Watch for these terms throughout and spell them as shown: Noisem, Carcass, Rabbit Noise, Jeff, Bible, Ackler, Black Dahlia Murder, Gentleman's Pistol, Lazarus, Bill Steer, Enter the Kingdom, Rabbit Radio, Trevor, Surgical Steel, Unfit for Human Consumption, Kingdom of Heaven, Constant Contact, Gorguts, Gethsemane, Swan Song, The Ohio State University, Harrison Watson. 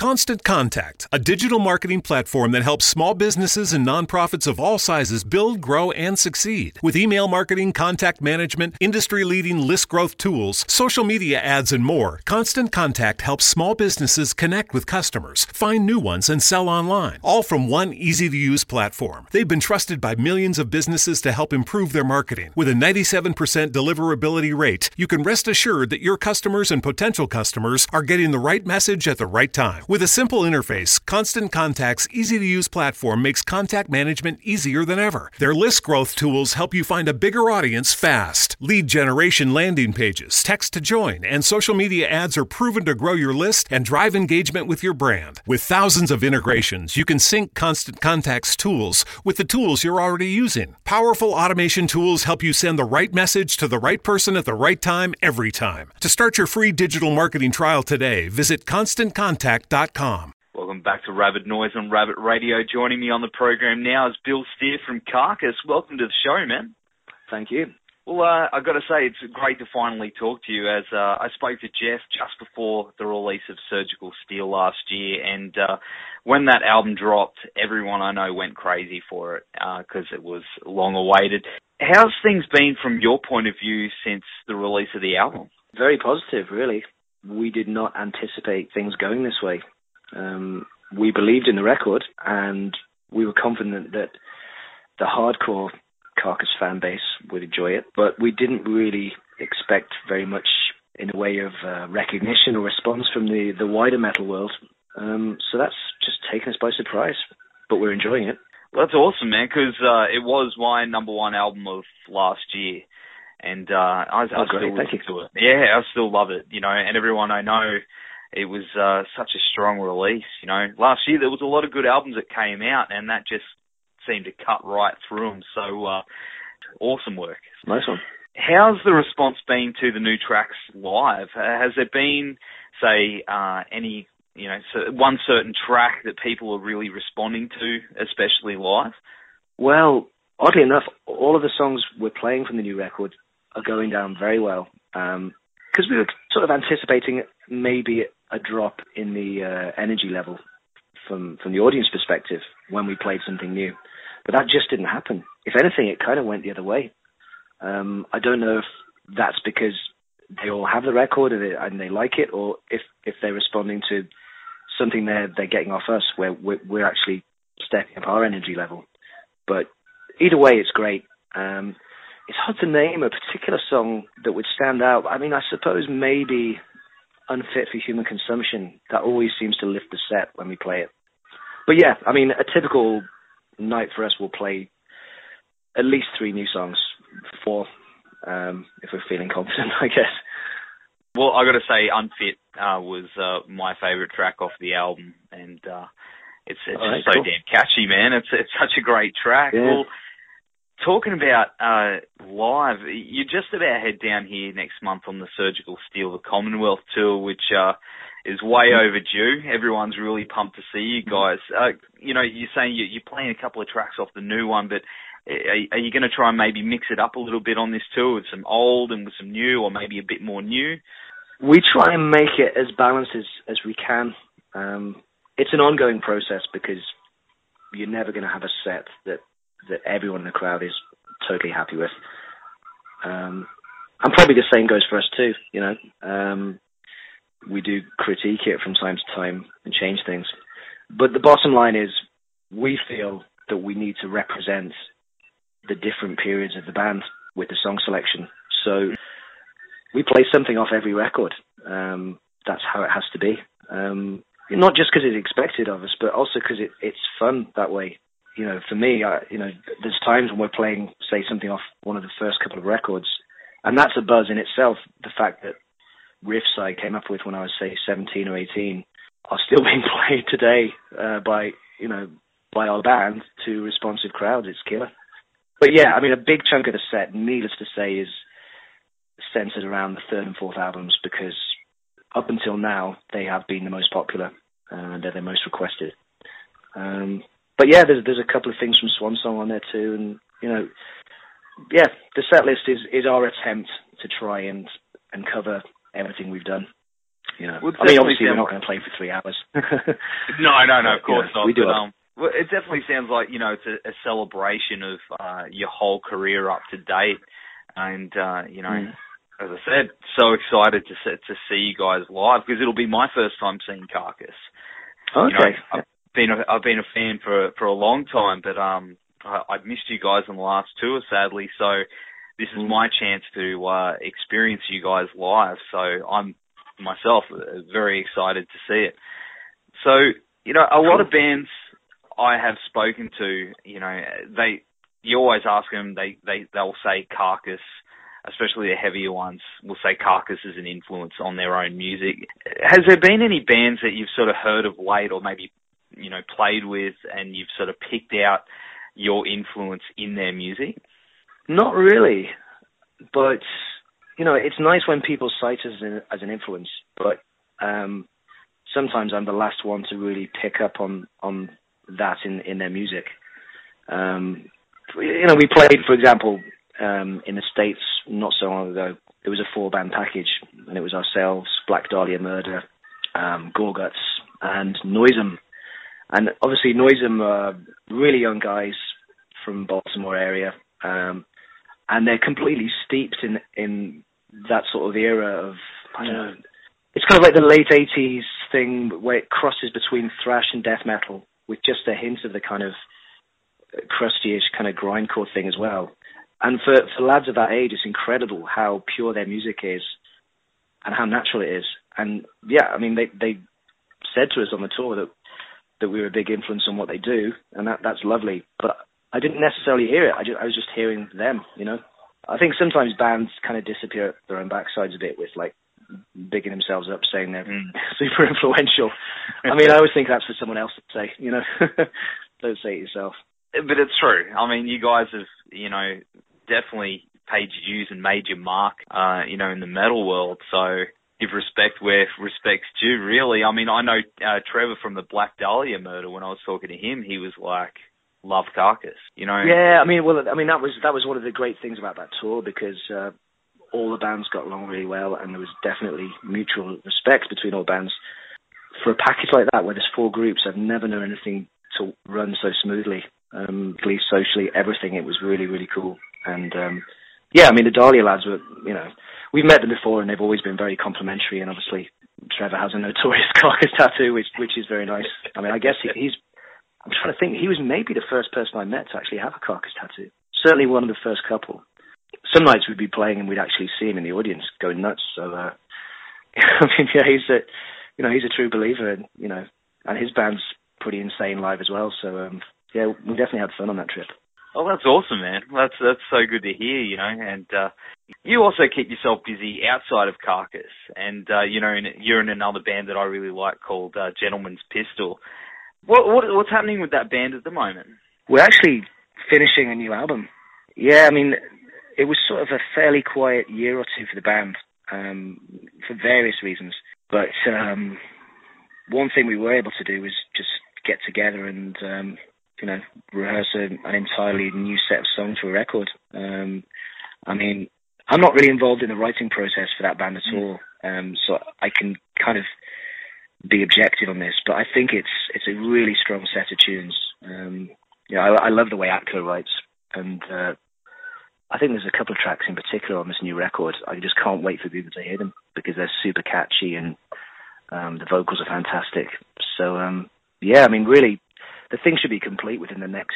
Constant Contact, a digital marketing platform that helps small businesses and nonprofits of all sizes build, grow, and succeed. With email marketing, contact management, industry-leading list growth tools, social media ads, and more, Constant Contact helps small businesses connect with customers, find new ones, and sell online, all from one easy-to-use platform. They've been trusted by millions of businesses to help improve their marketing. With a 97% deliverability rate, you can rest assured that your customers and potential customers are getting the right message at the right time. With a simple interface, Constant Contact's easy-to-use platform makes contact management easier than ever. Their list growth tools help you find a bigger audience fast. Lead generation landing pages, text to join, and social media ads are proven to grow your list and drive engagement with your brand. With thousands of integrations, you can sync Constant Contact's tools with the tools you're already using. Powerful automation tools help you send the right message to the right person at the right time, every time. To start your free digital marketing trial today, visit ConstantContact.com. Welcome back to Rabbit Noise on Rabbit Radio. Joining me on the program now is Bill Steer from Carcass. Welcome to the show, man. Thank you. Well, I've got to say, it's great to finally talk to you, as I spoke to Jeff just before the release of Surgical Steel last year, and when that album dropped, everyone I know went crazy for it because it was long awaited. How's things been from your point of view since the release of the album? Very positive, really. We did not anticipate things going this way. We believed in the record, and we were confident that the hardcore Carcass fan base would enjoy it, but we didn't really expect very much in the way of recognition or response from the wider metal world. So that's just taken us by surprise, but we're enjoying it. Well, that's awesome, man, because it was my number one album of last year. And I still listen to it. Yeah, I still love it, you know, and everyone I know, it was such a strong release, you know. Last year there was a lot of good albums that came out, and that just seemed to cut right through them. So awesome work. Nice one. How's the response been to the new tracks live? Has there been, say, any, you know, one certain track that people are really responding to, especially live? Well, oddly enough, all of the songs we're playing from the new record are going down very well, because we were sort of anticipating maybe a drop in the energy level from the audience perspective when we played something new, but that just didn't happen. If anything, it kind of went the other way. I don't know if that's because they all have the record and they like it, or if they're responding to something they're getting off us where we're actually stepping up our energy level. But either way, it's great. It's hard to name a particular song that would stand out. I mean, I suppose maybe Unfit for Human Consumption. That always seems to lift the set when we play it. But yeah, I mean, a typical night for us will play at least 3 new songs, 4, if we're feeling confident, I guess. Well, I got to say, Unfit was my favourite track off the album, and it's just so cool. Damn catchy, man. It's such a great track. Yeah. Well, talking about live, you're just about head down here next month on the Surgical Steel, the Commonwealth Tour, which is way overdue. Everyone's really pumped to see you guys. You know, you're saying you're playing a couple of tracks off the new one, but are you going to try and maybe mix it up a little bit on this tour with some old and with some new, or maybe a bit more new? We try and make it as balanced as we can. It's an ongoing process, because you're never going to have a set that everyone in the crowd is totally happy with. And probably the same goes for us too, you know. We do critique it from time to time and change things. But the bottom line is, we feel that we need to represent the different periods of the band with the song selection. So we play something off every record. That's how it has to be. Not just because it's expected of us, but also because it's fun that way. You know, for me, there's times when we're playing, say, something off one of the first couple of records, and that's a buzz in itself. The fact that riffs I came up with when I was, say, 17 or 18 are still being played today by our band to responsive crowds. It's killer. But yeah, I mean, a big chunk of the set, needless to say, is centered around the third and fourth albums, because up until now, they have been the most popular and they're the most requested. But yeah, there's a couple of things from Swan Song on there too, and the set list is our attempt to try and cover everything we've done. You know, well, I mean, obviously we're not going to play for 3 hours. No, of course not. We do. Well, it definitely sounds like, you know, it's a celebration of your whole career up to date, and you know, as I said, so excited to see you guys live, because it'll be my first time seeing Carcass. Okay. You know, I've been a fan for a long time, but I've missed you guys on the last tour, sadly. So this is my chance to experience you guys live. So I'm myself very excited to see it. So, you know, a lot of bands I have spoken to, you know, you always ask them, they'll say Carcass, especially the heavier ones, will say Carcass is an influence on their own music. Has there been any bands that you've sort of heard of late, or maybe, you know, played with, and you've sort of picked out your influence in their music? Not really, but, you know, it's nice when people cite us as an influence, but sometimes I'm the last one to really pick up on that in their music. You know, we played, for example, in the States not so long ago. It was a 4-band package, and it was ourselves, Black Dahlia Murder, Gorguts, and Noisem. And obviously Noisem are really young guys from Baltimore area, and they're completely steeped in that sort of era of, I don't know, it's kind of like the late 80s thing where it crosses between thrash and death metal, with just a hint of the kind of crustyish kind of grindcore thing as well. And for lads of that age, it's incredible how pure their music is and how natural it is. And yeah, I mean, they said to us on the tour that we were a big influence on what they do, and that's lovely. But I didn't necessarily hear it. I was just hearing them, you know. I think sometimes bands kind of disappear at their own backsides a bit with, like, bigging themselves up, saying they're super influential. I mean, I always think that's for someone else to say, you know. Don't say it yourself. But it's true. I mean, you guys have, you know, definitely paid your dues and made your mark, you know, in the metal world. So give respect where respect's due, really. I mean, I know Trevor from the Black Dahlia Murder, when I was talking to him, he was like, love Carcass, you know? Yeah, I mean, well, I mean, that was one of the great things about that tour, because all the bands got along really well, and there was definitely mutual respect between all bands. For a package like that, where there's 4 groups, I've never known anything to run so smoothly, at least socially, everything. It was really, really cool. And yeah, I mean, the Dahlia lads were, you know, we've met them before, and they've always been very complimentary. And obviously, Trevor has a notorious Carcass tattoo, which is very nice. I mean, I guess I'm trying to think, he was maybe the first person I met to actually have a Carcass tattoo. Certainly one of the first couple. Some nights we'd be playing and we'd actually see him in the audience going nuts. So, I mean, yeah, he's a true believer, and, you know, and his band's pretty insane live as well. So, yeah, we definitely had fun on that trip. Oh, that's awesome, man. That's so good to hear, you know. And you also keep yourself busy outside of Carcass. And, you know, you're in another band that I really like called Gentleman's Pistol. What's happening with that band at the moment? We're actually finishing a new album. Yeah, I mean, it was sort of a fairly quiet year or two for the band, for various reasons. But one thing we were able to do was just get together and... you know, rehearse an entirely new set of songs for a record. I mean, I'm not really involved in the writing process for that band at all, so I can kind of be objective on this, but I think it's a really strong set of tunes. You know, I love the way Ackler writes, and I think there's a couple of tracks in particular on this new record. I just can't wait for people to hear them, because they're super catchy, and the vocals are fantastic. So, yeah, I mean, really, the thing should be complete within the next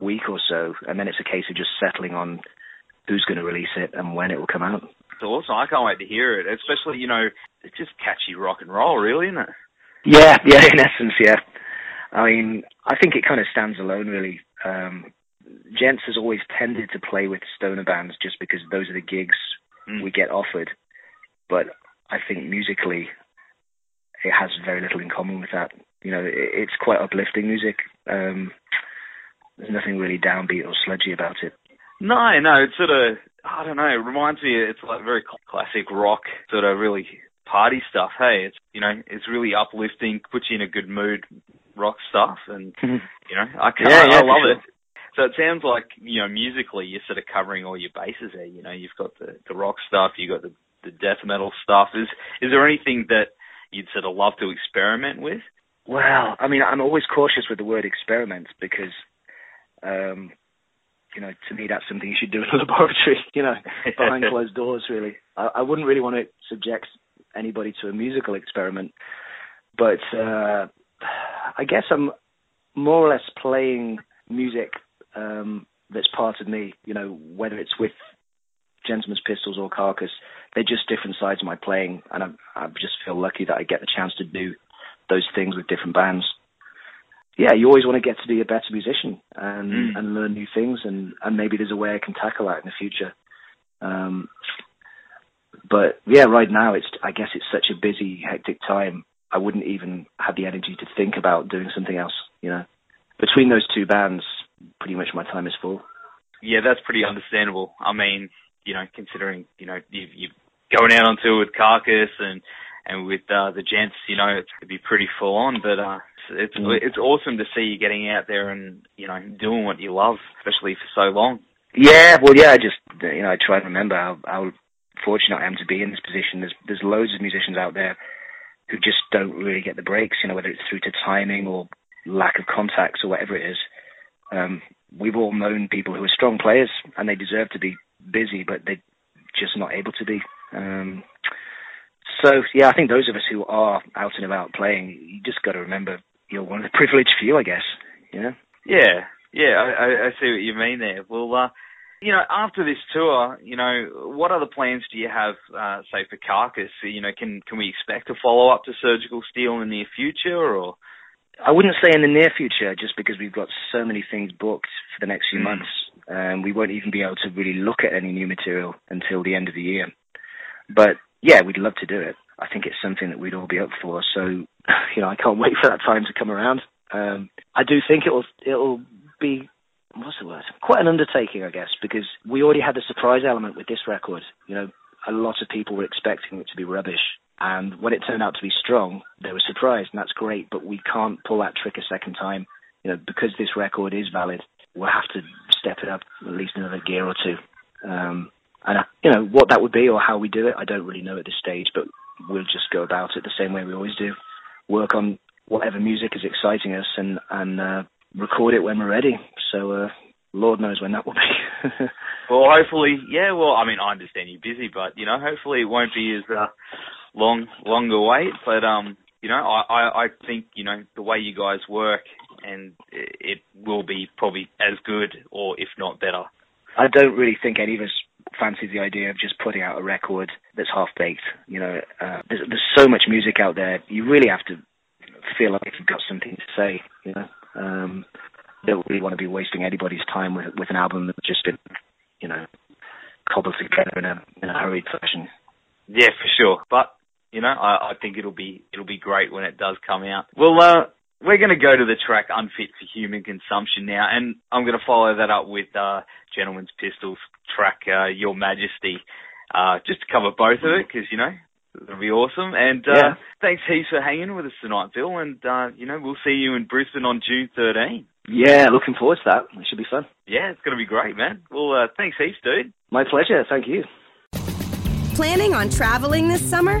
week or so, and then it's a case of just settling on who's going to release it and when it will come out. It's awesome. I can't wait to hear it, especially, you know, it's just catchy rock and roll, really, isn't it? Yeah, in essence, yeah. I mean, I think it kind of stands alone, really. Gents has always tended to play with stoner bands just because those are the gigs we get offered, but I think musically it has very little in common with that. You know, it's quite uplifting music. There's nothing really downbeat or sludgy about it. No, it's sort of, I don't know, it reminds me, it's like very classic rock, sort of really party stuff. Hey, it's, you know, it's really uplifting, puts you in a good mood, rock stuff, and, you know, I love it. So it sounds like, you know, musically, you're sort of covering all your bases there. You know, you've got the rock stuff, you've got the the death metal stuff. Is there anything that you'd sort of love to experiment with? Well, I mean, I'm always cautious with the word experiment because, you know, to me that's something you should do in a laboratory, you know, behind closed doors, really. I wouldn't really want to subject anybody to a musical experiment, but I guess I'm more or less playing music that's part of me, you know, whether it's with Gentleman's Pistols or Carcass. They're just different sides of my playing, and I just feel lucky that I get the chance to do those things with different bands. Yeah, you always want to get to be a better musician and learn new things, and maybe there's a way I can tackle that in the future. But yeah, right now I guess it's such a busy, hectic time. I wouldn't even have the energy to think about doing something else, you know. Between those two bands, pretty much my time is full. Yeah, that's pretty understandable. I mean, you know, considering, you know, you're going out on tour with Carcass and with the Gents, you know, it's going to be pretty full on, but it's awesome to see you getting out there and, you know, doing what you love, especially for so long. Yeah, well, yeah, I just, you know, I try and remember how fortunate I am to be in this position. There's loads of musicians out there who just don't really get the breaks, you know, whether it's through to timing or lack of contacts or whatever it is. We've all known people who are strong players and they deserve to be busy, but they're just not able to be. So, yeah, I think those of us who are out and about playing, you just got to remember you're one of the privileged few, I guess. You know? Yeah, I see what you mean there. Well, you know, after this tour, you know, what other plans do you have, say, for Carcass? You know, can we expect a follow-up to Surgical Steel in the near future? Or I wouldn't say in the near future, just because we've got so many things booked for the next few months. We won't even be able to really look at any new material until the end of the year. But, yeah, we'd love to do it. I think it's something that we'd all be up for. So, you know, I can't wait for that time to come around. I do think it'll be, what's the word? Quite an undertaking, I guess, because we already had the surprise element with this record. You know, a lot of people were expecting it to be rubbish. And when it turned out to be strong, they were surprised, and that's great, but we can't pull that trick a second time. You know, because this record is valid, we'll have to step it up at least another gear or two. And, you know, what that would be or how we do it, I don't really know at this stage, but we'll just go about it the same way we always do. Work on whatever music is exciting us and record it when we're ready. So, Lord knows when that will be. Well, hopefully, yeah, well, I mean, I understand you're busy, but, you know, hopefully it won't be as long a wait. But, you know, I think, you know, the way you guys work, and it will be probably as good or if not better. I don't really think any of us fancy the idea of just putting out a record that's half-baked. You know, there's so much music out there. You really have to feel like you've got something to say, you know. Don't really want to be wasting anybody's time with an album that's just been, you know, cobbled together in a hurried fashion. Yeah, for sure. But, you know, I think it'll be great when it does come out. Well, we're going to go to the track Unfit for Human Consumption now, and I'm going to follow that up with Gentleman's Pistols track Your Majesty, just to cover both of it, because, you know, it'll be awesome. And yeah. Thanks heaps for hanging with us tonight, Bill, and, you know, we'll see you in Brisbane on June 13. Yeah, looking forward to that. It should be fun. Yeah, it's going to be great, man. Well, thanks heaps, dude. My pleasure. Thank you. Planning on traveling this summer?